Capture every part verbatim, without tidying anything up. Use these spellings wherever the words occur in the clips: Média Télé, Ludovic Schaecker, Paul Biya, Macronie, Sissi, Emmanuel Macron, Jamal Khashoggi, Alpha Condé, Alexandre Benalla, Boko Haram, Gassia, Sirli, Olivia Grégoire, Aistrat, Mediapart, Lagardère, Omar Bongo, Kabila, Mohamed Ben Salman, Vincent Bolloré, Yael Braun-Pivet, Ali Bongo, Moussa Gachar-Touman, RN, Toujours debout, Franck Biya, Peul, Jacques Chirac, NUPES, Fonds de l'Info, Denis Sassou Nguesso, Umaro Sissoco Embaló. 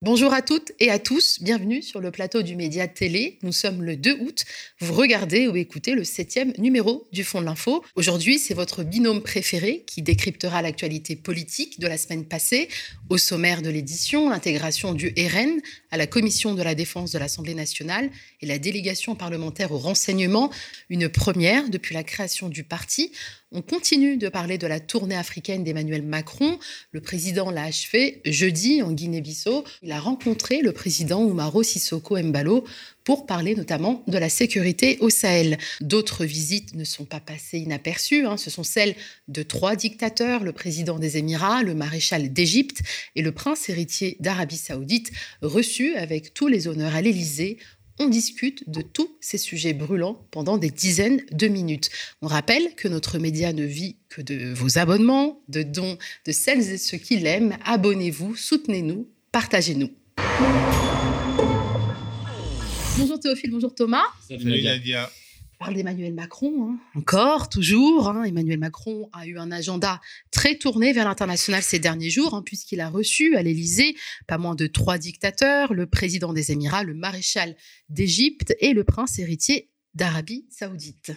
Bonjour à toutes et à tous, bienvenue sur le plateau du Média Télé. Nous sommes le deux août, vous regardez ou écoutez le septième numéro du Fonds de l'Info. Aujourd'hui, c'est votre binôme préféré qui décryptera l'actualité politique de la semaine passée. Au sommaire de l'édition, l'intégration du R N à la Commission de la Défense de l'Assemblée nationale et la délégation parlementaire au renseignement, une première depuis la création du parti. On continue de parler de la tournée africaine d'Emmanuel Macron. Le président l'a achevée jeudi en Guinée-Bissau. Il a rencontré le président Umaro Sissoco Embaló pour parler notamment de la sécurité au Sahel. D'autres visites ne sont pas passées inaperçues. Hein. Ce sont celles de trois dictateurs, le président des Émirats, le maréchal d'Égypte et le prince héritier d'Arabie Saoudite, reçus avec tous les honneurs à l'Élysée. On discute de tous ces sujets brûlants pendant des dizaines de minutes. On rappelle que notre média ne vit que de vos abonnements, de dons, de celles et ceux qui l'aiment. Abonnez-vous, soutenez-nous, partagez-nous. Bonjour Théophile, bonjour Thomas. Salut Nadia. On parle d'Emmanuel Macron, hein. Encore, toujours. Hein. Emmanuel Macron a eu un agenda très tourné vers l'international ces derniers jours, hein, puisqu'il a reçu à l'Élysée pas moins de trois dictateurs, le président des Émirats, le maréchal d'Égypte et le prince héritier d'Arabie Saoudite.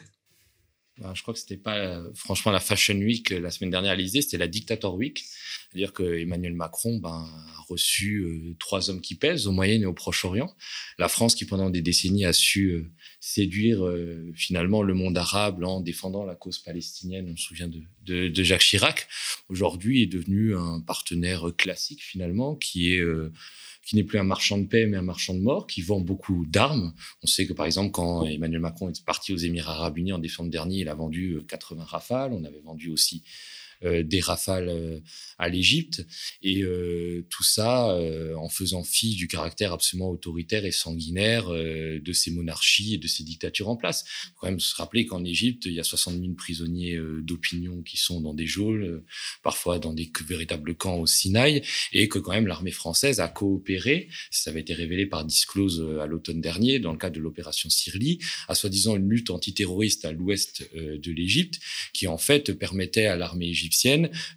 Alors, je crois que ce n'était pas euh, franchement la Fashion Week la semaine dernière à l'Élysée, c'était la Dictator Week. C'est-à-dire qu'Emmanuel Macron ben, a reçu euh, trois hommes qui pèsent au Moyen et au Proche-Orient. La France qui, pendant des décennies, a su euh, séduire euh, finalement le monde arabe en défendant la cause palestinienne, on se souvient de, de, de Jacques Chirac, aujourd'hui est devenu un partenaire classique finalement qui est... Euh, qui n'est plus un marchand de paix, mais un marchand de mort, qui vend beaucoup d'armes. On sait que, par exemple, quand Emmanuel Macron est parti aux Émirats Arabes Unis en décembre dernier, il a vendu quatre-vingts Rafales. On avait vendu aussi euh, des Rafales euh, à l'Égypte. Et euh, tout ça euh, en faisant fi du caractère absolument autoritaire et sanguinaire euh, de ces monarchies et de ces dictatures en place. Il faut quand même se rappeler qu'en Égypte, il y a soixante mille prisonniers euh, d'opinion qui sont dans des geôles, euh, parfois dans des véritables camps au Sinaï, et que quand même l'armée française a coopéré, ça avait été révélé par Disclose euh, à l'automne dernier, dans le cadre de l'opération Sirli, à soi-disant une lutte antiterroriste à l'ouest euh, de l'Égypte, qui en fait permettait à l'armée égyptienne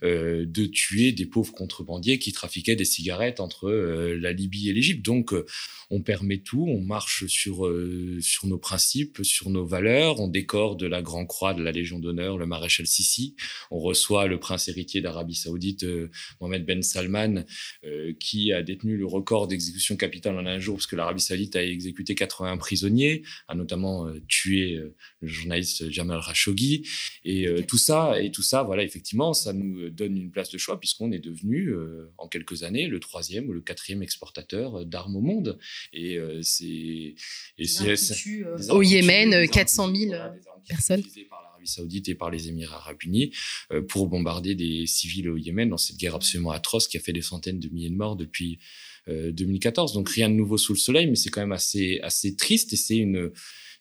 euh, de tuer des pauvres contrebandiers qui trafiquaient des cigarettes entre euh, la Libye et l'Égypte. Donc, euh, on permet tout, on marche sur, euh, sur nos principes, sur nos valeurs, on décore de la Grand Croix de la Légion d'honneur le maréchal Sissi, on reçoit le prince héritier d'Arabie Saoudite, euh, Mohamed Ben Salman, euh, qui a détenu le record d'exécution capitale en un jour, parce que l'Arabie Saoudite a exécuté quatre-vingt-un prisonniers, a notamment euh, tué euh, le journaliste Jamal Khashoggi, et euh, tout ça, et tout ça, voilà, effectivement, ça nous donne une place de choix, puisqu'on est devenu, euh, en quelques années, le troisième ou le quatrième exportateur d'armes au monde. Et euh, c'est, et des c'est, c'est tues, euh, des au Yémen, tues, des quatre cent mille voilà, personnes utilisées par l'Arabie Saoudite et par les Émirats Arabes Unis euh, pour bombarder des civils au Yémen dans cette guerre absolument atroce qui a fait des centaines de milliers de morts depuis euh, deux mille quatorze. Donc rien de nouveau sous le soleil, mais c'est quand même assez assez triste et c'est une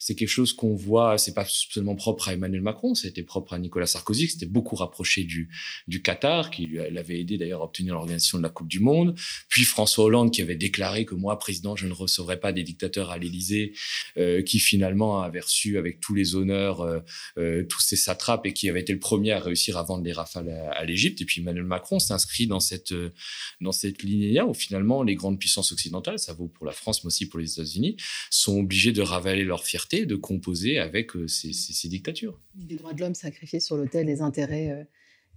C'est quelque chose qu'on voit, c'est pas seulement propre à Emmanuel Macron, c'était propre à Nicolas Sarkozy, qui s'était beaucoup rapproché du, du Qatar, qui lui l'avait aidé d'ailleurs à obtenir l'organisation de la Coupe du Monde. Puis François Hollande, qui avait déclaré que moi, président, je ne recevrai pas des dictateurs à l'Élysée, euh, qui finalement avait reçu avec tous les honneurs euh, euh, tous ces satrapes et qui avait été le premier à réussir à vendre les Rafales à, à l'Égypte. Et puis Emmanuel Macron s'inscrit dans cette, euh, dans cette lignée-là où finalement les grandes puissances occidentales, ça vaut pour la France mais aussi pour les États-Unis, sont obligées de ravaler leur fierté de composer avec ces, ces, ces dictatures. Les droits de l'homme sacrifiés sur l'autel des intérêts euh,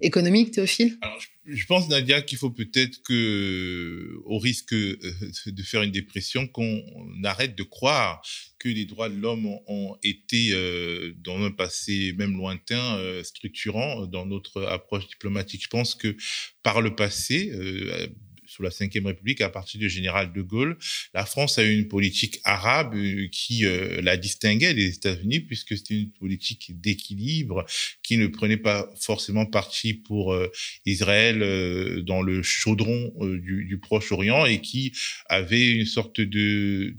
économiques, Théophile ? Alors, je, je pense, Nadia, qu'il faut peut-être que, au risque euh, de faire une dépression, qu'on arrête de croire que les droits de l'homme ont, ont été, euh, dans un passé même lointain, euh, structurant dans notre approche diplomatique. Je pense que, par le passé... Euh, sous la Ve République, à partir du général de Gaulle, la France a eu une politique arabe qui euh, la distinguait des États-Unis, puisque c'était une politique d'équilibre qui ne prenait pas forcément parti pour euh, Israël euh, dans le chaudron euh, du, du Proche-Orient et qui avait une sorte de...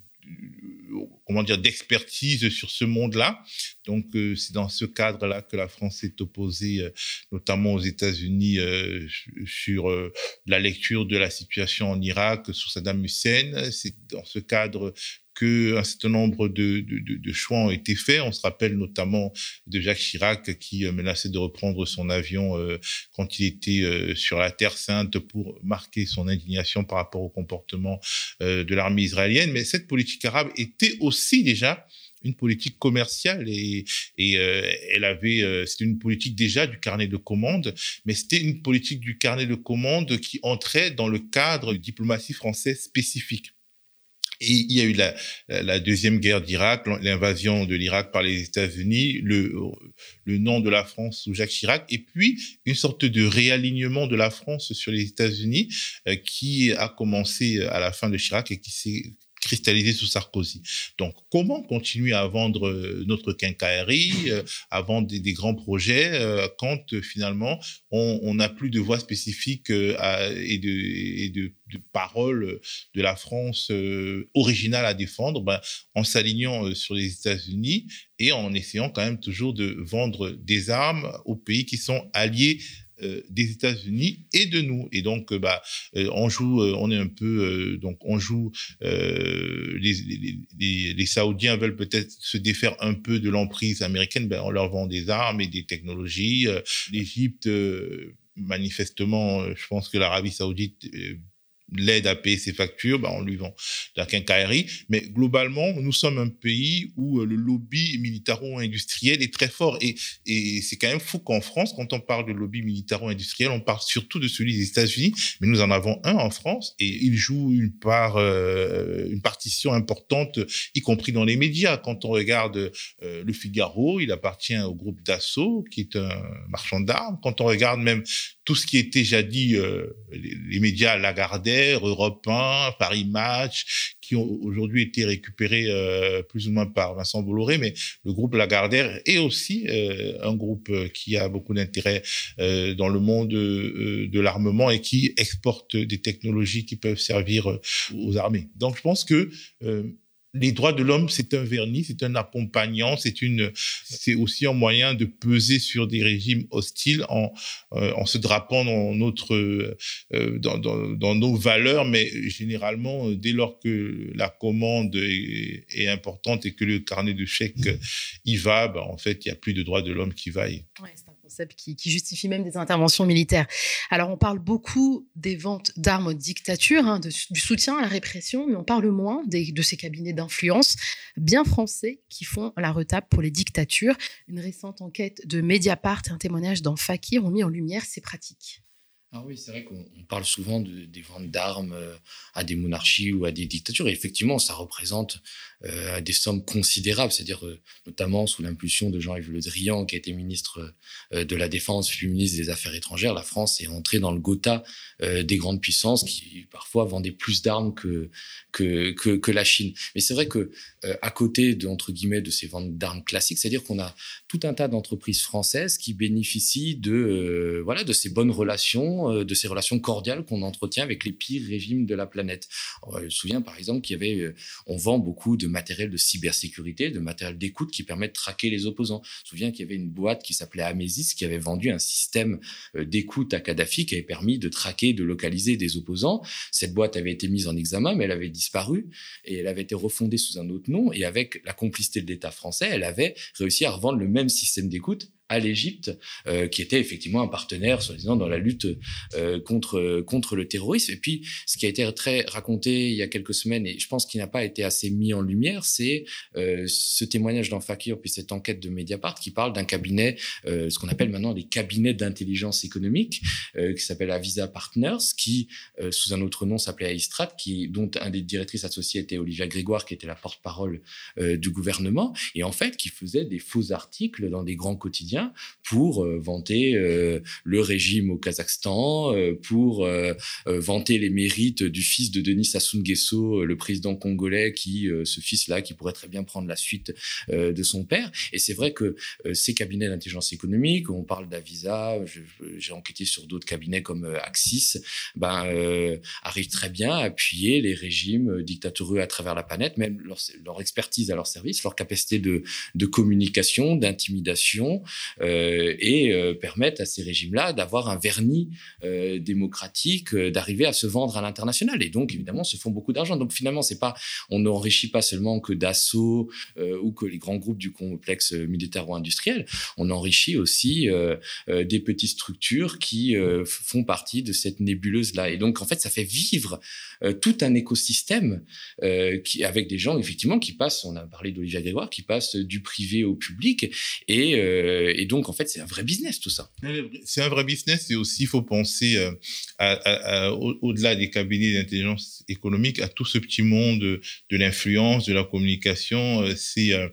comment dire, d'expertise sur ce monde-là. Donc, euh, c'est dans ce cadre-là que la France s'est opposée, euh, notamment aux États-Unis, euh, sur euh, la lecture de la situation en Irak, sur Saddam Hussein. C'est dans ce cadre qu'un certain nombre de, de, de choix ont été faits. On se rappelle notamment de Jacques Chirac qui menaçait de reprendre son avion euh, quand il était euh, sur la Terre Sainte pour marquer son indignation par rapport au comportement euh, de l'armée israélienne. Mais cette politique arabe était aussi déjà une politique commerciale et, et euh, elle avait, euh, c'était une politique déjà du carnet de commandes, mais c'était une politique du carnet de commandes qui entrait dans le cadre de diplomatie française spécifique. Et il y a eu la, la deuxième guerre d'Irak, l'invasion de l'Irak par les États-Unis, le, le nom de la France sous Jacques Chirac, et puis une sorte de réalignement de la France sur les États-Unis euh, qui a commencé à la fin de Chirac et qui s'est cristallisé sous Sarkozy. Donc, comment continuer à vendre notre quincaillerie, euh, à vendre des, des grands projets euh, quand euh, finalement on n'a plus de voix spécifique euh, à, et de, et de, de paroles de la France euh, originale à défendre, ben, en s'alignant euh, sur les États-Unis et en essayant quand même toujours de vendre des armes aux pays qui sont alliés Euh, des États-Unis et de nous. Et donc, euh, bah, euh, on joue, euh, on est un peu, euh, donc on joue, euh, les, les, les, les Saoudiens veulent peut-être se défaire un peu de l'emprise américaine, ben, on leur vend des armes et des technologies. Euh, L'Égypte, euh, manifestement, euh, je pense que l'Arabie Saoudite euh, l'aide à payer ses factures, ben on lui vend de la quincaillerie. Mais globalement, nous sommes un pays où le lobby militaro-industriel est très fort. Et, et c'est quand même fou qu'en France, quand on parle de lobby militaro-industriel, on parle surtout de celui des États-Unis, mais nous en avons un en France et il joue une part, euh, une partition importante, y compris dans les médias. Quand on regarde euh, Le Figaro, il appartient au groupe Dassault, qui est un marchand d'armes. Quand on regarde même tout ce qui était jadis euh, les, les médias Lagardère, Europe un, Paris Match, qui ont aujourd'hui été récupérés euh, plus ou moins par Vincent Bolloré, mais le groupe Lagardère est aussi euh, un groupe qui a beaucoup d'intérêt euh, dans le monde euh, de l'armement et qui exporte des technologies qui peuvent servir euh, aux armées. Donc je pense que euh, les droits de l'homme, c'est un vernis, c'est un accompagnant, c'est une, c'est aussi un moyen de peser sur des régimes hostiles en, euh, en se drapant dans notre, euh, dans, dans, dans nos valeurs, mais généralement, dès lors que la commande est, est importante et que le carnet de chèques y va, bah, en fait, il n'y a plus de droits de l'homme qui vaillent. Ouais, c'est un concept qui, qui justifie même des interventions militaires. Alors, on parle beaucoup des ventes d'armes aux dictatures, hein, de, du soutien à la répression, mais on parle moins des, de ces cabinets d'influence bien français qui font la retape pour les dictatures. Une récente enquête de Mediapart et un témoignage dans Fakir ont mis en lumière ces pratiques. Ah oui, c'est vrai qu'on parle souvent de, des ventes d'armes à des monarchies ou à des dictatures. Et effectivement, ça représente euh, des sommes considérables, c'est-à-dire euh, notamment sous l'impulsion de Jean-Yves Le Drian, qui a été ministre euh, de la Défense, puis ministre des Affaires étrangères. La France est entrée dans le Gotha euh, des grandes puissances qui parfois vendaient plus d'armes que que que, que la Chine. Mais c'est vrai que euh, à côté de entre guillemets de ces ventes d'armes classiques, c'est-à-dire qu'on a tout un tas d'entreprises françaises qui bénéficient de euh, voilà de ces bonnes relations, de ces relations cordiales qu'on entretient avec les pires régimes de la planète. Alors, je me souviens par exemple qu'il y avait, on vend beaucoup de matériel de cybersécurité, de matériel d'écoute qui permet de traquer les opposants. Je me souviens qu'il y avait une boîte qui s'appelait Amesys qui avait vendu un système d'écoute à Kadhafi qui avait permis de traquer, de localiser des opposants. Cette boîte avait été mise en examen, mais elle avait disparu et elle avait été refondée sous un autre nom. Et avec la complicité de l'État français, elle avait réussi à revendre le même système d'écoute à l'Égypte, euh, qui était effectivement un partenaire, soi-disant, dans la lutte euh, contre contre le terrorisme. Et puis, ce qui a été très raconté il y a quelques semaines, et je pense qu'il n'a pas été assez mis en lumière, c'est euh, ce témoignage dans Fakir, puis cette enquête de Mediapart, qui parle d'un cabinet, euh, ce qu'on appelle maintenant des cabinets d'intelligence économique, euh, qui s'appelle Avisa Partners, qui, euh, sous un autre nom, s'appelait Aistrat, qui dont un des directrices associées était Olivia Grégoire, qui était la porte-parole euh, du gouvernement, et en fait, qui faisait des faux articles dans des grands quotidiens, pour euh, vanter euh, le régime au Kazakhstan, euh, pour euh, euh, vanter les mérites du fils de Denis Sassou Nguesso, euh, le président congolais, qui, euh, ce fils-là, qui pourrait très bien prendre la suite euh, de son père. Et c'est vrai que euh, ces cabinets d'intelligence économique, on parle d'Avisa, je, je, j'ai enquêté sur d'autres cabinets comme euh, Axis, ben, euh, arrivent très bien à appuyer les régimes dictatoriaux à travers la planète, même leur, leur expertise à leur service, leur capacité de, de communication, d'intimidation, euh, et euh, permettent à ces régimes-là d'avoir un vernis euh, démocratique, euh, d'arriver à se vendre à l'international. Et donc, évidemment, se font beaucoup d'argent. Donc, finalement, c'est pas, on n'enrichit pas seulement que Dassault euh, ou que les grands groupes du complexe militaro-industriel. On enrichit aussi euh, euh, des petites structures qui euh, font partie de cette nébuleuse-là. Et donc, en fait, ça fait vivre euh, tout un écosystème euh, qui, avec des gens, effectivement, qui passent, on a parlé d'Olivia Grégoire, qui passent du privé au public. Et, euh, et donc, en fait, c'est un vrai business, tout ça. C'est un vrai business. Et aussi, il faut penser euh, à, à, à, au, au-delà des cabinets d'intelligence économique, à tout ce petit monde de, de l'influence, de la communication. Euh, c'est... Euh,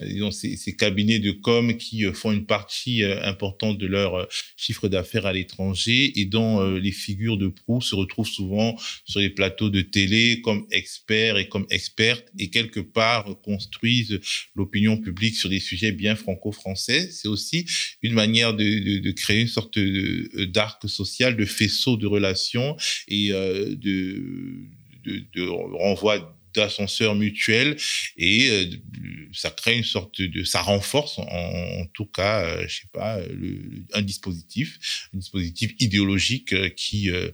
Disons, ces, ces cabinets de com qui euh, font une partie euh, importante de leur euh, chiffre d'affaires à l'étranger et dont euh, les figures de proue se retrouvent souvent sur les plateaux de télé comme experts et comme expertes et quelque part euh, construisent l'opinion publique sur des sujets bien franco-français. C'est aussi une manière de, de, de créer une sorte de, d'arc social, de faisceau de relations et euh, de, de, de renvoi d'ascenseur mutuel et euh, ça crée une sorte de... Ça renforce en, en tout cas, euh, je sais pas, le, un dispositif, un dispositif idéologique euh, qui, euh,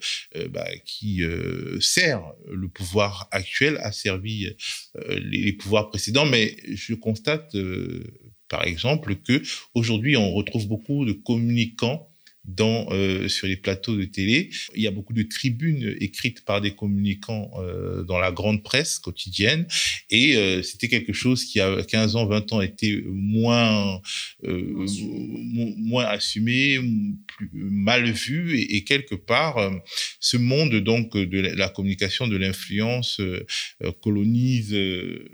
bah, qui euh, sert le pouvoir actuel, a servi euh, les, les pouvoirs précédents. Mais je constate, euh, par exemple, qu'aujourd'hui, on retrouve beaucoup de communicants Dans, euh, sur les plateaux de télé. Il y a beaucoup de tribunes écrites par des communicants euh, dans la grande presse quotidienne et euh, c'était quelque chose qui, à quinze ans, vingt ans, était moins, euh, m- moins assumé, plus, mal vu et, et quelque part, euh, ce monde donc de la communication, de l'influence euh, colonise euh,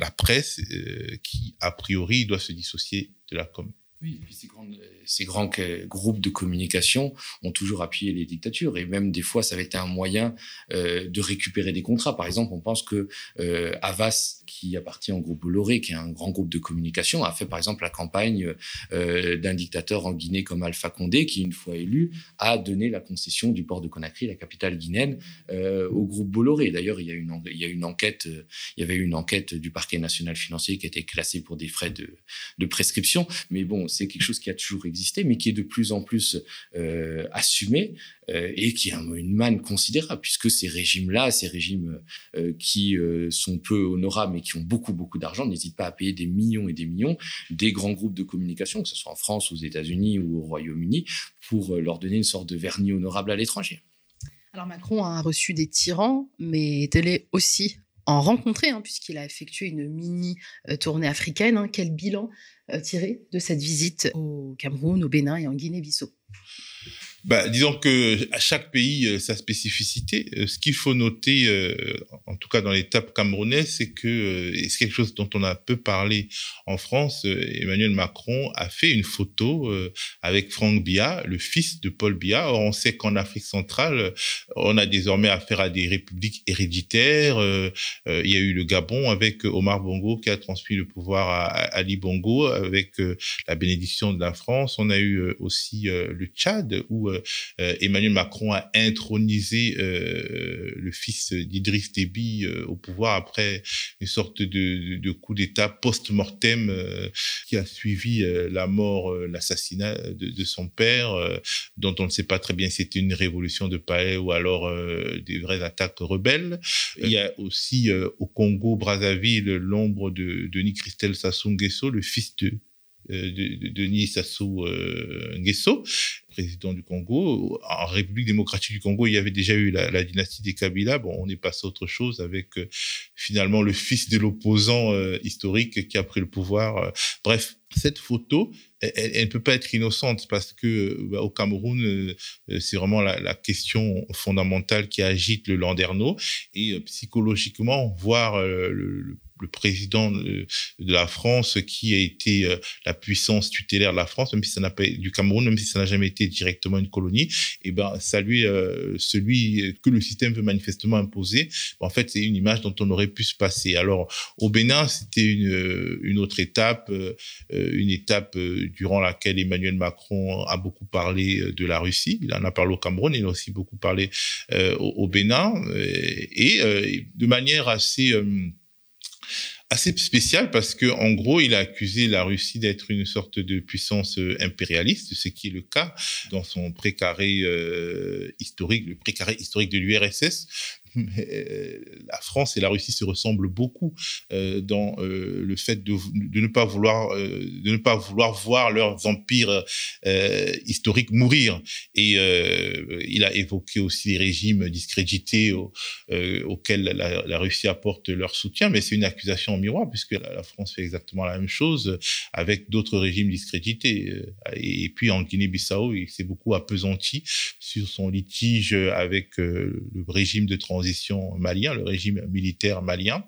la presse euh, qui, a priori, doit se dissocier de la com. Oui, et puis ces, grandes, ces grands groupes de communication ont toujours appuyé les dictatures et même des fois, ça avait été un moyen euh, de récupérer des contrats. Par exemple, on pense que euh, Avas, qui appartient au groupe Bolloré, qui est un grand groupe de communication, a fait par exemple la campagne euh, d'un dictateur en Guinée comme Alpha Condé, qui une fois élu, a donné la concession du port de Conakry, la capitale guinéenne, euh, au groupe Bolloré. D'ailleurs, il y a une, il y a une enquête, euh, il y avait une enquête du parquet national financier qui a été classée pour des frais de, de prescription, mais bon. C'est quelque chose qui a toujours existé, mais qui est de plus en plus euh, assumé euh, et qui a une manne considérable, puisque ces régimes-là, ces régimes euh, qui euh, sont peu honorables mais qui ont beaucoup, beaucoup d'argent, n'hésitent pas à payer des millions et des millions des grands groupes de communication, que ce soit en France, aux États-Unis ou au Royaume-Uni, pour leur donner une sorte de vernis honorable à l'étranger. Alors Macron a reçu des tyrans, mais est-elle aussi en rencontrer, hein, puisqu'il a effectué une mini-tournée africaine. Hein. Quel bilan euh, tiré de cette visite au Cameroun, au Bénin et en Guinée-Bissau ? Bah, disons que à chaque pays euh, sa spécificité. Euh, ce qu'il faut noter, euh, en tout cas dans l'étape camerounaise, c'est que euh, et c'est quelque chose dont on a peu parlé en France. Euh, Emmanuel Macron a fait une photo euh, avec Franck Biya, le fils de Paul Biya. Or, on sait qu'en Afrique centrale, on a désormais affaire à des républiques héréditaires. Euh, euh, il y a eu le Gabon avec Omar Bongo qui a transmis le pouvoir à, à Ali Bongo avec euh, la bénédiction de la France. On a eu euh, aussi euh, le Tchad où Euh, Emmanuel Macron a intronisé euh, le fils d'Idriss Déby euh, au pouvoir après une sorte de, de, de coup d'État post-mortem euh, qui a suivi euh, la mort, euh, l'assassinat de, de son père, euh, dont on ne sait pas très bien si c'était une révolution de palais ou alors euh, des vraies attaques rebelles. Euh, Il y a aussi euh, au Congo-Brazzaville l'ombre de Denis-Christel Sassou Nguesso, le fils de de Denis Sassou Nguesso, président du Congo. En République démocratique du Congo, il y avait déjà eu la, la dynastie des Kabila. Bon, on est passé à autre chose avec euh, finalement le fils de l'opposant euh, historique qui a pris le pouvoir. Bref, cette photo, elle, elle ne peut pas être innocente parce que bah, au Cameroun, euh, c'est vraiment la, la question fondamentale qui agite le landerneau. Et euh, psychologiquement, voir euh, le, le le président de la France qui a été la puissance tutélaire de la France, même si ça n'a pas du Cameroun, même si ça n'a jamais été directement une colonie, et ben saluer euh, celui que le système veut manifestement imposer. En fait, c'est une image dont on aurait pu se passer. Alors au Bénin, c'était une une autre étape, euh, une étape durant laquelle Emmanuel Macron a beaucoup parlé de la Russie. Il en a parlé au Cameroun, il a aussi beaucoup parlé euh, au, au Bénin et, et euh, de manière assez euh, assez spécial parce que, en gros, il a accusé la Russie d'être une sorte de puissance impérialiste, ce qui est le cas dans son précaré euh, historique, le précaré historique de l'U R S S. Mais la France et la Russie se ressemblent beaucoup euh, dans euh, le fait de, de ne pas vouloir euh, de ne pas vouloir voir leurs empires euh, historiques mourir. Et euh, il a évoqué aussi les régimes discrédités au, euh, auxquels la, la Russie apporte leur soutien, mais c'est une accusation en miroir puisque la, la France fait exactement la même chose avec d'autres régimes discrédités. Et, et puis en Guinée-Bissau, il s'est beaucoup appesanti sur son litige avec euh, le régime de transition malien, le régime militaire malien,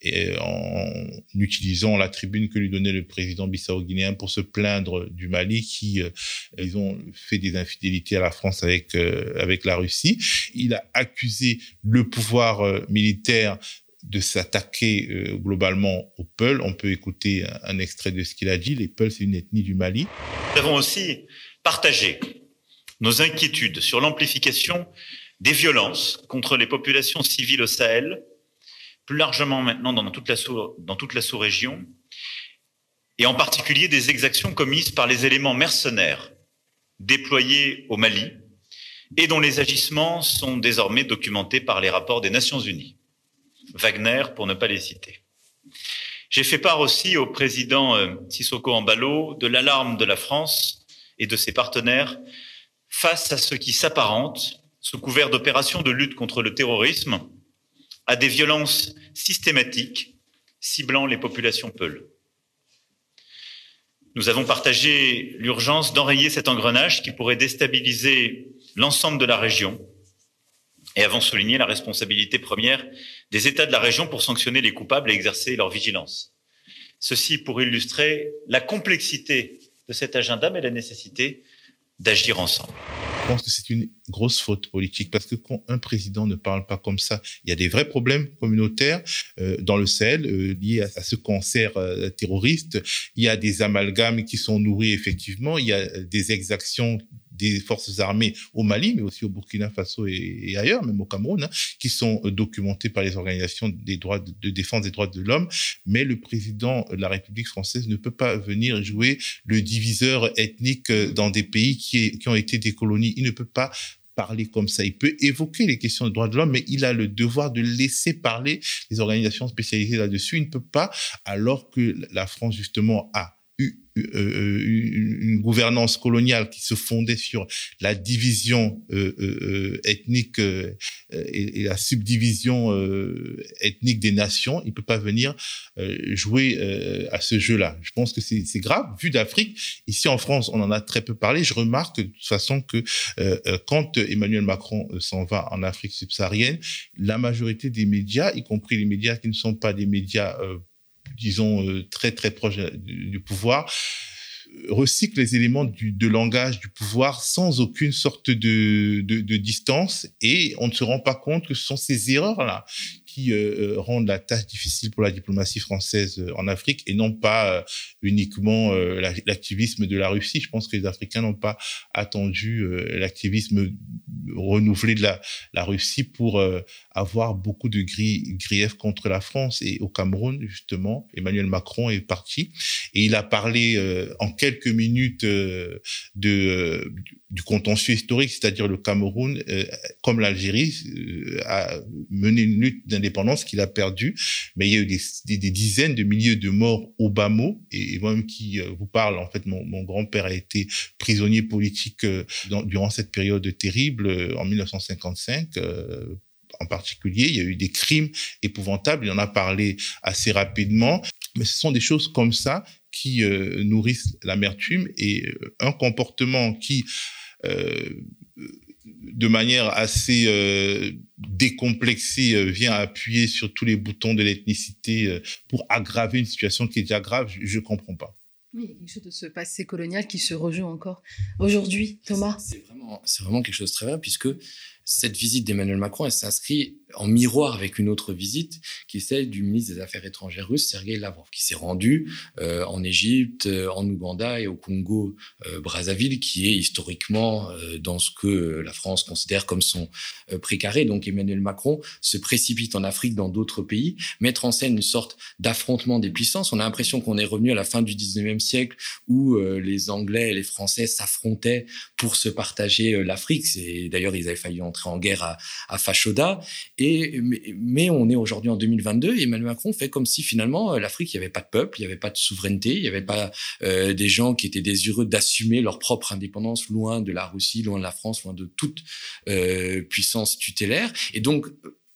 et en utilisant la tribune que lui donnait le président bissau-guinéen pour se plaindre du Mali qui, euh, ils ont fait des infidélités à la France avec, euh, avec la Russie. Il a accusé le pouvoir euh, militaire de s'attaquer euh, globalement aux Peuls. On peut écouter un, un extrait de ce qu'il a dit. Les Peuls, c'est une ethnie du Mali. Nous avons aussi partagé nos inquiétudes sur l'amplification des violences contre les populations civiles au Sahel, plus largement maintenant dans toute la sous, dans toute la sous-région, et en particulier des exactions commises par les éléments mercenaires déployés au Mali et dont les agissements sont désormais documentés par les rapports des Nations Unies. Wagner, pour ne pas les citer. J'ai fait part aussi au président Sissoco Embaló de l'alarme de la France et de ses partenaires face à ce qui s'apparente sous couvert d'opérations de lutte contre le terrorisme, à des violences systématiques ciblant les populations peules. Nous avons partagé l'urgence d'enrayer cet engrenage qui pourrait déstabiliser l'ensemble de la région et avons souligné la responsabilité première des États de la région pour sanctionner les coupables et exercer leur vigilance. Ceci pour illustrer la complexité de cet agenda, mais la nécessité d'agir ensemble. Je pense que c'est une grosse faute politique parce que quand un président ne parle pas comme ça, il y a des vrais problèmes communautaires euh, dans le Sahel euh, liés à, à ce cancer euh, terroriste. Il y a des amalgames qui sont nourris effectivement. Il y a des exactions des forces armées au Mali, mais aussi au Burkina Faso et, et ailleurs, même au Cameroun, hein, qui sont documentées par les organisations des droits de, de défense des droits de l'homme. Mais le président de la République française ne peut pas venir jouer le diviseur ethnique dans des pays qui, est, qui ont été des colonies. Il ne peut pas parler comme ça. Il peut évoquer les questions des droits de l'homme, mais il a le devoir de laisser parler les organisations spécialisées là-dessus. Il ne peut pas, alors que la France, justement, a une gouvernance coloniale qui se fondait sur la division euh, euh, ethnique euh, et, et la subdivision euh, ethnique des nations, il peut pas venir euh, jouer euh, à ce jeu-là. Je pense que c'est, c'est grave. Vu d'Afrique, ici en France, on en a très peu parlé. Je remarque de toute façon que euh, quand Emmanuel Macron s'en va en Afrique subsaharienne, la majorité des médias, y compris les médias qui ne sont pas des médias euh, disons, euh, très, très proche du, du pouvoir, recycle les éléments du, de langage du pouvoir sans aucune sorte de, de, de distance et on ne se rend pas compte que ce sont ces erreurs-là qui euh, rendent la tâche difficile pour la diplomatie française en Afrique et non pas euh, uniquement euh, la, l'activisme de la Russie. Je pense que les Africains n'ont pas attendu euh, l'activisme renouvelé de la, la Russie pour euh, avoir beaucoup de gris, griefs contre la France. Et au Cameroun, justement, Emmanuel Macron est parti et il a parlé euh, en quelques minutes euh, de, euh, du contentieux historique, c'est-à-dire le Cameroun, euh, comme l'Algérie, euh, a mené une lutte d'indépendance qu'il a perdue, mais il y a eu des, des, des dizaines de milliers de morts au bas mot, et, et moi-même qui euh, vous parle, en fait, mon, mon grand-père a été prisonnier politique euh, dans, durant cette période terrible, euh, en mille neuf cent cinquante-cinq, euh, en particulier, il y a eu des crimes épouvantables, il en a parlé assez rapidement, mais ce sont des choses comme ça qui euh, nourrissent l'amertume et euh, un comportement qui, euh, de manière assez euh, décomplexée, euh, vient appuyer sur tous les boutons de l'ethnicité euh, pour aggraver une situation qui est déjà grave, je ne comprends pas. Oui, il y a quelque chose de ce passé colonial qui se rejoue encore aujourd'hui, Thomas. C'est, c'est, vraiment, c'est vraiment quelque chose de très vrai, puisque Cette visite d'Emmanuel Macron, elle s'inscrit en miroir avec une autre visite qui est celle du ministre des Affaires étrangères russe, Sergueï Lavrov, qui s'est rendu euh, en Égypte, euh, en Ouganda et au Congo-Brazzaville, euh, qui est historiquement euh, dans ce que la France considère comme son euh, précaré. Donc Emmanuel Macron se précipite en Afrique, dans d'autres pays, mettre en scène une sorte d'affrontement des puissances. On a l'impression qu'on est revenu à la fin du dix-neuvième siècle où euh, les Anglais et les Français s'affrontaient pour se partager euh, l'Afrique. C'est, d'ailleurs, ils avaient failli entrer en guerre à, à Fashoda. Et, mais on est aujourd'hui en deux mille vingt-deux et Emmanuel Macron fait comme si finalement l'Afrique, il n'y avait pas de peuple, il n'y avait pas de souveraineté, il n'y avait pas euh, des gens qui étaient désireux d'assumer leur propre indépendance loin de la Russie, loin de la France, loin de toute euh, puissance tutélaire. Et donc,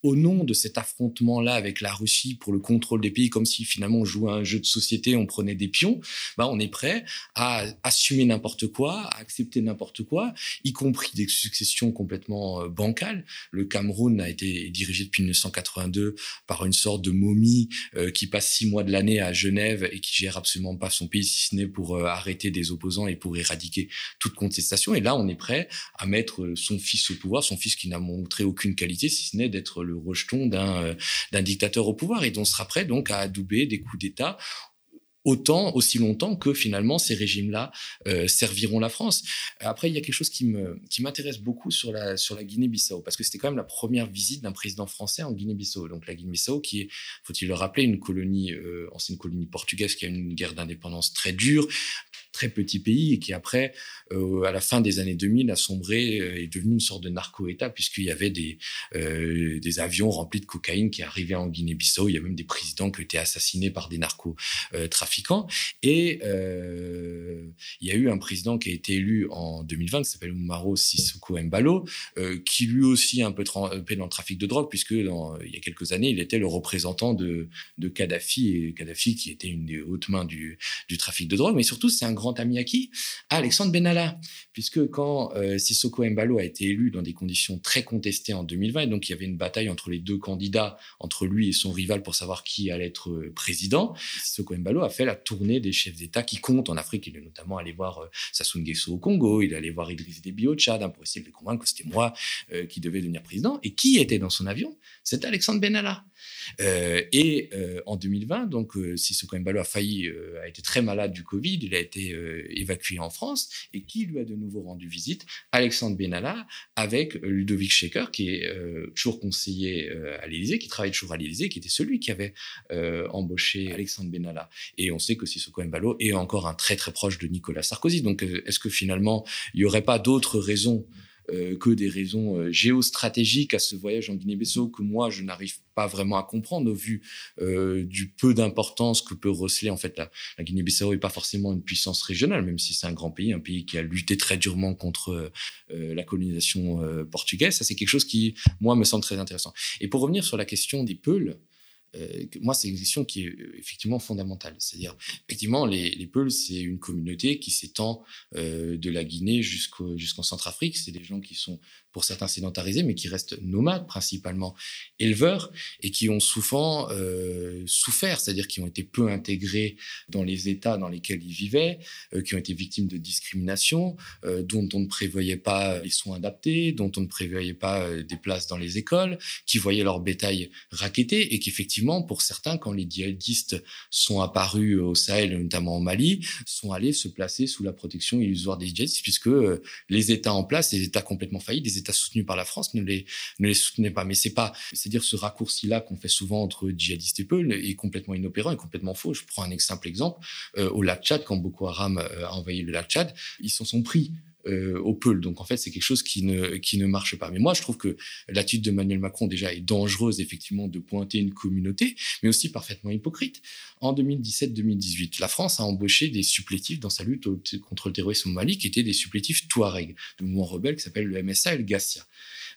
au nom de cet affrontement-là avec la Russie pour le contrôle des pays, comme si finalement on jouait à un jeu de société, on prenait des pions, bah on est prêt à assumer n'importe quoi, à accepter n'importe quoi, y compris des successions complètement euh, bancales. Le Cameroun a été dirigé depuis mille neuf cent quatre-vingt-deux par une sorte de momie euh, qui passe six mois de l'année à Genève et qui gère absolument pas son pays, si ce n'est pour euh, arrêter des opposants et pour éradiquer toute contestation. Et là, on est prêt à mettre son fils au pouvoir, son fils qui n'a montré aucune qualité, si ce n'est d'être le rejeton d'un, euh, d'un dictateur au pouvoir, et on sera prêt donc à adouber des coups d'État autant, aussi longtemps que finalement ces régimes-là euh, serviront la France. Après, il y a quelque chose qui, me, qui m'intéresse beaucoup sur la, sur la Guinée-Bissau, parce que c'était quand même la première visite d'un président français en Guinée-Bissau. Donc la Guinée-Bissau qui est, faut-il le rappeler, une colonie, euh, ancienne colonie portugaise qui a une guerre d'indépendance très dure, très petit pays et qui après, euh, à la fin des années deux mille, a sombré euh, et est devenu une sorte de narco-État puisqu'il y avait des, euh, des avions remplis de cocaïne qui arrivaient en Guinée-Bissau. Il y a même des présidents qui ont été assassinés par des narco-trafiquants. Et euh, il y a eu un président qui a été élu en deux mille vingt, qui s'appelle Umaro Sissoco Embaló, euh, qui lui aussi a un peu trempé dans le trafic de drogue puisque dans, il y a quelques années, il était le représentant de, de Kadhafi, et Kadhafi qui était une des hautes mains du, du trafic de drogue. Mais surtout, c'est un grand ami à qui ? À Alexandre Benalla, puisque quand euh, Sissoko Embaló a été élu dans des conditions très contestées en deux mille vingt, et donc il y avait une bataille entre les deux candidats, entre lui et son rival pour savoir qui allait être président, Sissoko Embaló a fait la tournée des chefs d'État qui comptent en Afrique. Il est notamment allé voir euh, Sassou Nguesso au Congo, il est allé voir Idriss Déby au Tchad, hein, pour essayer de le convaincre que c'était moi euh, qui devais devenir président. Et qui était dans son avion ? C'était Alexandre Benalla. Euh, et euh, en deux mille vingt, donc euh, Sissoko Embaló a failli, euh, a été très malade du Covid, il a été Euh, évacué en France, et qui lui a de nouveau rendu visite, Alexandre Benalla, avec Ludovic Schaecker, qui est euh, toujours conseiller euh, à l'Élysée, qui travaille toujours à l'Élysée, qui était celui qui avait euh, embauché Alexandre Benalla. Et on sait que Sissoko Embaló est encore un très très proche de Nicolas Sarkozy. Donc euh, est-ce que finalement il n'y aurait pas d'autres raisons euh, que des raisons euh, géostratégiques à ce voyage en Guinée-Bissau que moi je n'arrive pas Pas vraiment à comprendre au vu euh, du peu d'importance que peut receler en fait la, la Guinée-Bissau n'est pas forcément une puissance régionale, même si c'est un grand pays, un pays qui a lutté très durement contre euh, la colonisation euh, portugaise. Ça, c'est quelque chose qui, moi, me semble très intéressant. Et pour revenir sur la question des Peuls, Euh, moi, c'est une question qui est effectivement fondamentale. C'est-à-dire, effectivement, les, les Peuls, c'est une communauté qui s'étend euh, de la Guinée jusqu'au, jusqu'en Centrafrique. C'est des gens qui sont, pour certains, sédentarisés, mais qui restent nomades, principalement éleveurs, et qui ont souvent euh, souffert, c'est-à-dire qui ont été peu intégrés dans les États dans lesquels ils vivaient, euh, qui ont été victimes de discrimination, euh, dont on ne prévoyait pas les soins adaptés, dont on ne prévoyait pas euh, des places dans les écoles, qui voyaient leur bétail racketté, et qui, effectivement, pour certains, quand les djihadistes sont apparus au Sahel, notamment au Mali, sont allés se placer sous la protection illusoire des djihadistes, puisque les États en place, les États complètement faillis, des États soutenus par la France, ne les, ne les soutenaient pas. Mais c'est pas, c'est-à-dire ce raccourci-là qu'on fait souvent entre djihadistes et Peuls est complètement inopérant et complètement faux. Je prends un simple exemple. Euh, au lac Tchad, quand Boko Haram a envahi le lac Tchad, ils s'en sont pris Euh, au Peul. Donc, en fait, c'est quelque chose qui ne, qui ne marche pas. Mais moi, je trouve que l'attitude de Emmanuel Macron, déjà, est dangereuse, effectivement, de pointer une communauté, mais aussi parfaitement hypocrite. En deux mille dix-sept deux mille dix-huit, la France a embauché des supplétifs dans sa lutte au, contre le terrorisme au Mali, qui étaient des supplétifs Touareg, de mouvements rebelles qui s'appellent le M S A et le Gassia.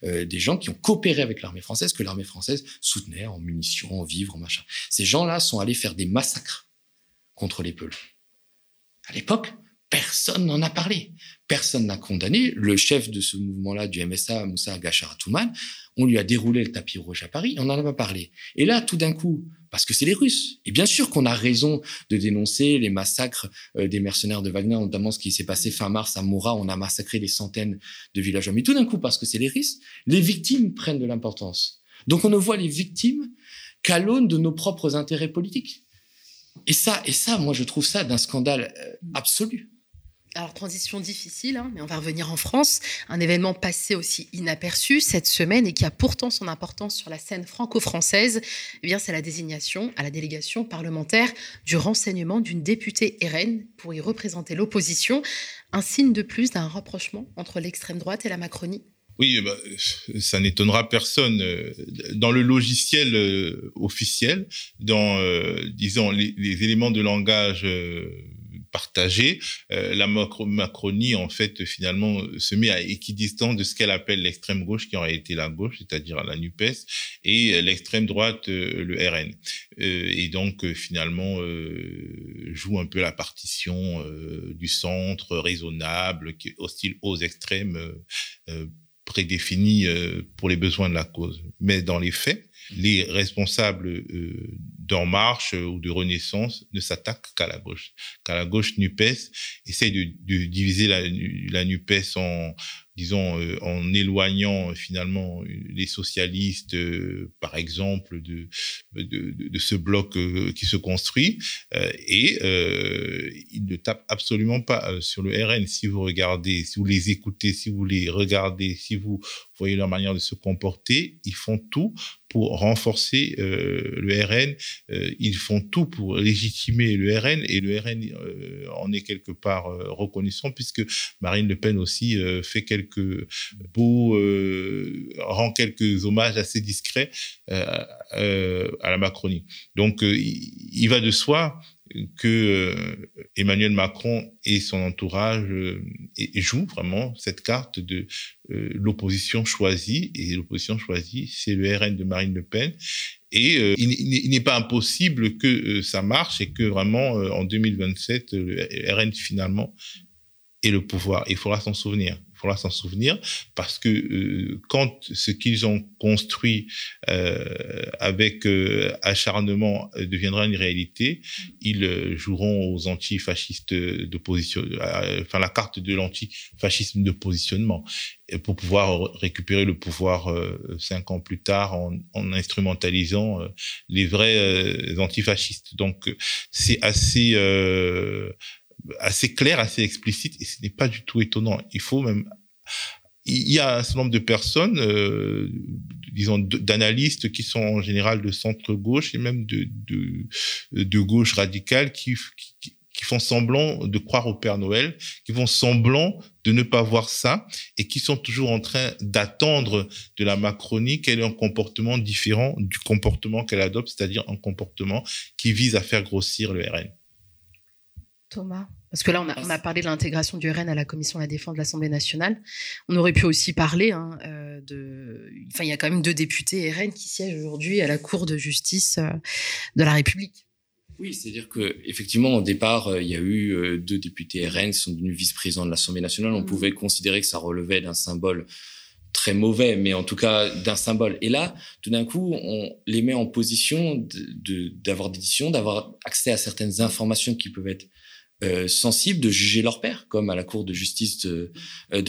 Euh, des gens qui ont coopéré avec l'armée française, que l'armée française soutenait en munitions, en vivres, en machin. Ces gens-là sont allés faire des massacres contre les Peuls. À l'époque, personne n'en a parlé. Personne n'a condamné. Le chef de ce mouvement-là, du M S A, Moussa Gachar-Touman, on lui a déroulé le tapis rouge à Paris, on n'en a pas parlé. Et là, tout d'un coup, parce que c'est les Russes. Et bien sûr qu'on a raison de dénoncer les massacres des mercenaires de Wagner, notamment ce qui s'est passé fin mars à Moura, on a massacré des centaines de villageois. Mais tout d'un coup, parce que c'est les Russes, les victimes prennent de l'importance. Donc on ne voit les victimes qu'à l'aune de nos propres intérêts politiques. Et ça, et ça, moi, je trouve ça d'un scandale absolu. Alors, transition difficile, hein, mais on va revenir en France. Un événement passé aussi inaperçu cette semaine et qui a pourtant son importance sur la scène franco-française, eh bien, c'est la désignation à la délégation parlementaire du renseignement d'une députée R N pour y représenter l'opposition. Un signe de plus d'un rapprochement entre l'extrême droite et la Macronie. Oui, bah, ça n'étonnera personne. Dans le logiciel euh, officiel, dans, euh, disons, les, les éléments de langage... Euh, partagée, euh, la Macronie, en fait, finalement, se met à équidistance de ce qu'elle appelle l'extrême gauche, qui aurait été la gauche, c'est-à-dire la NUPES, et l'extrême droite, euh, le R N. Euh, et donc, euh, finalement, euh, joue un peu la partition euh, du centre raisonnable, qui est hostile aux extrêmes, euh, prédéfinis euh, pour les besoins de la cause. Mais dans les faits, les responsables euh, d'En Marche euh, ou de Renaissance ne s'attaquent qu'à la gauche. Qu'à la gauche NUPES, essaye de, de diviser la, la NUPES en, disons, euh, en éloignant euh, finalement les socialistes, euh, par exemple, de, de, de ce bloc euh, qui se construit. Euh, et euh, ils ne tapent absolument pas euh, sur le R N. Si vous regardez, si vous les écoutez, si vous les regardez, si vous voyez leur manière de se comporter, ils font tout pour renforcer euh, le R N, euh, ils font tout pour légitimer le R N, et le R N euh, en est quelque part euh, reconnaissant, puisque Marine Le Pen aussi euh, fait quelques beaux, euh, rend quelques hommages assez discrets euh, euh, à la Macronie. Donc, euh, il va de soi que euh, Emmanuel Macron et son entourage euh, jouent vraiment cette carte de euh, l'opposition choisie. Et l'opposition choisie, c'est le R N de Marine Le Pen. Et euh, il, il n'est pas impossible que euh, ça marche et que vraiment, euh, en deux mille vingt-sept, le R N finalement ait le pouvoir. Il faudra s'en souvenir. Il faudra s'en souvenir parce que euh, quand ce qu'ils ont construit euh, avec euh, acharnement euh, deviendra une réalité, ils euh, joueront aux antifascistes de position, euh, enfin la carte de l'antifascisme de positionnement pour pouvoir récupérer le pouvoir euh, cinq ans plus tard en, en instrumentalisant euh, les vrais euh, antifascistes. Donc c'est assez... Euh, assez clair, assez explicite, et ce n'est pas du tout étonnant. Il faut même... Il y a un certain nombre de personnes, euh, disons, d'analystes qui sont en général de centre-gauche et même de, de, de gauche radicale qui, qui, qui font semblant de croire au Père Noël, qui font semblant de ne pas voir ça et qui sont toujours en train d'attendre de la Macronie qu'elle ait un comportement différent du comportement qu'elle adopte, c'est-à-dire un comportement qui vise à faire grossir le R N. Thomas, parce que là, on a, on a parlé de l'intégration du R N à la Commission de la Défense de l'Assemblée nationale. On aurait pu aussi parler hein, euh, de... Enfin, il y a quand même deux députés R N qui siègent aujourd'hui à la Cour de justice euh, de la République. Oui, c'est-à-dire qu'effectivement, au départ, il y a eu euh, deux députés R N qui sont devenus vice-présidents de l'Assemblée nationale. On mmh. pouvait considérer que ça relevait d'un symbole très mauvais, mais en tout cas d'un symbole. Et là, tout d'un coup, on les met en position de, de, d'avoir des décisions, d'avoir accès à certaines informations qui peuvent être Euh, sensibles, de juger leur père, comme à la Cour de justice de,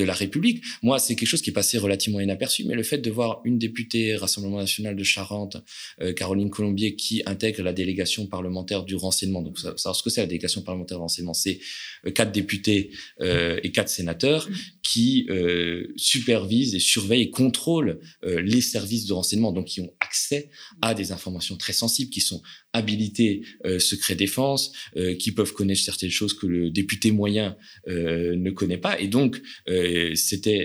de la République. Moi, c'est quelque chose qui est passé relativement inaperçu, mais le fait de voir une députée Rassemblement national de Charente, euh, Caroline Colombier, qui intègre la délégation parlementaire du renseignement. Donc, ça, savoir ce que c'est la délégation parlementaire du renseignement, c'est euh, quatre députés euh, et quatre sénateurs qui euh, supervisent et surveillent et contrôlent euh, les services de renseignement, donc qui ont accès à des informations très sensibles, qui sont habilités euh, secret défense, euh, qui peuvent connaître certaines choses que le député moyen euh, ne connaît pas. Et donc, euh, c'était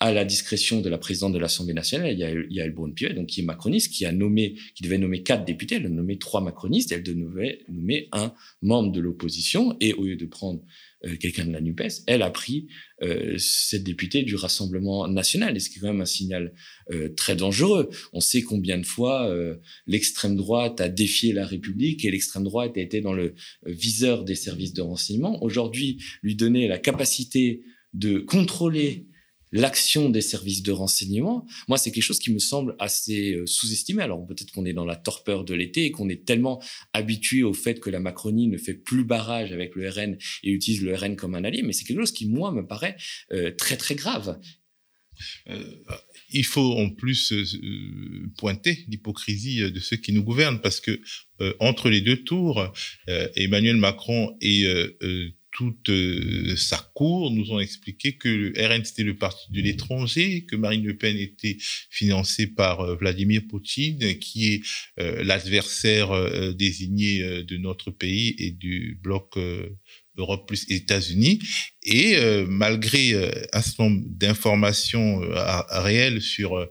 à la discrétion de la présidente de l'Assemblée nationale, Yael Braun-Pivet, donc qui est macroniste, qui a nommé, qui devait nommer quatre députés, elle a nommé trois macronistes, elle devait nommer un membre de l'opposition, et au lieu de prendre euh, quelqu'un de la NUPES, elle a pris euh, cette députée du Rassemblement national, et ce qui est quand même un signal euh, très dangereux. On sait combien de fois euh, l'extrême droite a défié la République, et l'extrême droite a été dans le viseur des services de renseignement. Aujourd'hui, lui donner la capacité de contrôler l'action des services de renseignement, moi, c'est quelque chose qui me semble assez sous-estimé. Alors, peut-être qu'on est dans la torpeur de l'été et qu'on est tellement habitué au fait que la Macronie ne fait plus barrage avec le R N et utilise le R N comme un allié, mais c'est quelque chose qui, moi, me paraît euh, très, très grave. Euh, il faut en plus euh, pointer l'hypocrisie de ceux qui nous gouvernent, parce que euh, entre les deux tours, euh, Emmanuel Macron et euh, euh, toute euh, sa cour nous ont expliqué que le R N c'était le parti de l'étranger, que Marine Le Pen était financée par euh, Vladimir Poutine, qui est euh, l'adversaire euh, désigné euh, de notre pays et du bloc euh, Europe plus États-Unis. Et euh, malgré euh, un certain nombre d'informations euh, à, à réelles sur euh,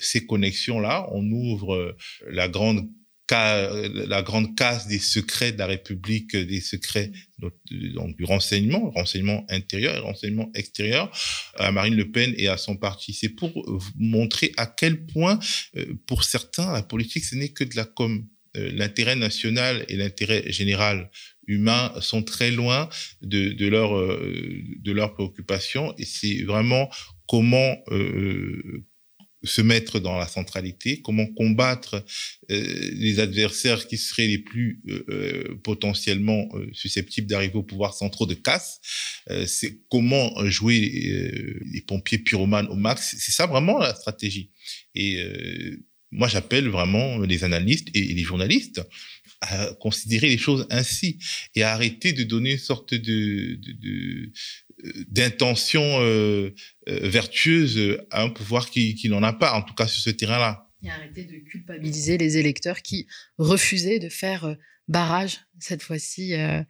ces connexions-là, on ouvre euh, la grande la grande casse des secrets de la République, des secrets donc, du renseignement, renseignement intérieur et renseignement extérieur, à Marine Le Pen et à son parti. C'est pour montrer à quel point, pour certains, la politique, ce n'est que de la com. L'intérêt national et l'intérêt général humain sont très loin de, de, leur, de leurs préoccupations, et c'est vraiment comment... Euh, se mettre dans la centralité, comment combattre euh, les adversaires qui seraient les plus euh, potentiellement euh, susceptibles d'arriver au pouvoir sans trop de casse, euh, c'est comment jouer euh, les pompiers pyromanes au max, c'est ça vraiment la stratégie. Et euh, moi j'appelle vraiment les analystes et les journalistes à considérer les choses ainsi et à arrêter de donner une sorte de... de, de d'intention euh, euh, vertueuse à un pouvoir qui, qui n'en a pas, en tout cas sur ce terrain-là. Et arrêter de culpabiliser les électeurs qui refusaient de faire barrage, cette fois-ci. Euh,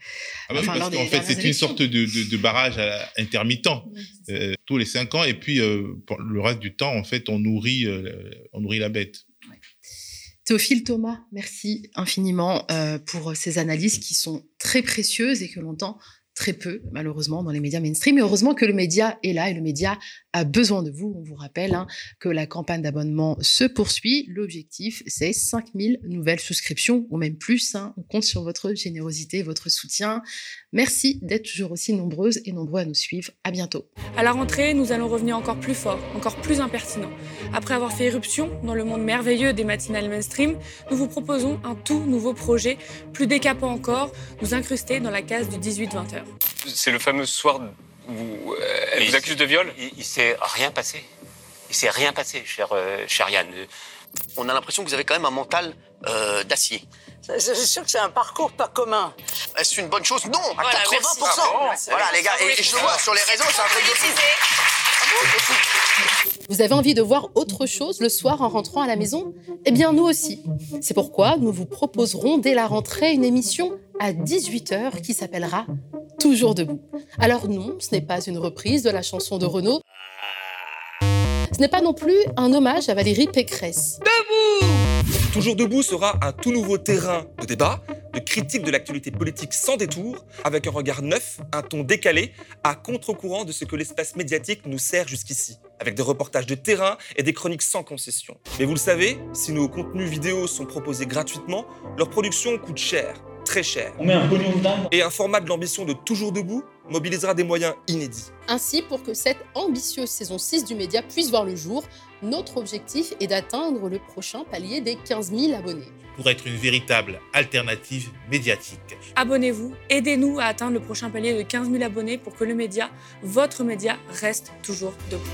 ah bah enfin, oui, parce qu'en fait, c'est élections. Une sorte de, de, de barrage à, intermittent, oui, euh, tous les cinq ans, et puis euh, le reste du temps, en fait, on nourrit, euh, on nourrit la bête. Ouais. Théophile Thomas, merci infiniment euh, pour ces analyses qui sont très précieuses et que l'on entend très peu, malheureusement, dans les médias mainstream. Mais heureusement que le média est là et le média a besoin de vous. On vous rappelle hein, que la campagne d'abonnement se poursuit. L'objectif, c'est cinq mille nouvelles souscriptions ou même plus. Hein. On compte sur votre générosité, votre soutien. Merci d'être toujours aussi nombreuses et nombreux à nous suivre. À bientôt. À la rentrée, nous allons revenir encore plus fort, encore plus impertinent. Après avoir fait éruption dans le monde merveilleux des matinales mainstream, nous vous proposons un tout nouveau projet, plus décapant encore, nous incruster dans la case du dix-huit vingt heures. C'est le fameux soir où elle vous accuse de viol. Il ne s'est rien passé. Il ne s'est rien passé, chère, euh, chère Yann. On a l'impression que vous avez quand même un mental euh, d'acier. C'est sûr que c'est un parcours pas commun. Est-ce une bonne chose? Non, à voilà, quatre-vingts pour cent. Merci. Ah bon, voilà, les gars, et, et je le vois sur les réseaux, c'est un peu de... Vous avez envie de voir autre chose le soir en rentrant à la maison? Eh bien, nous aussi. C'est pourquoi nous vous proposerons dès la rentrée une émission à dix-huit heures qui s'appellera « Toujours debout ». Alors non, ce n'est pas une reprise de la chanson de Renaud. Ce n'est pas non plus un hommage à Valérie Pécresse. Debout! Toujours debout sera un tout nouveau terrain de débat, de critique de l'actualité politique sans détour, avec un regard neuf, un ton décalé, à contre-courant de ce que l'espace médiatique nous sert jusqu'ici, avec des reportages de terrain et des chroniques sans concession. Mais vous le savez, si nos contenus vidéo sont proposés gratuitement, leur production coûte cher, très cher. On met un pognon de dingue. Et un format de l'ambition de Toujours debout mobilisera des moyens inédits. Ainsi, pour que cette ambitieuse saison six du Média puisse voir le jour, notre objectif est d'atteindre le prochain palier des quinze mille abonnés. Pour être une véritable alternative médiatique. Abonnez-vous, aidez-nous à atteindre le prochain palier de quinze mille abonnés pour que le média, votre média, reste toujours debout.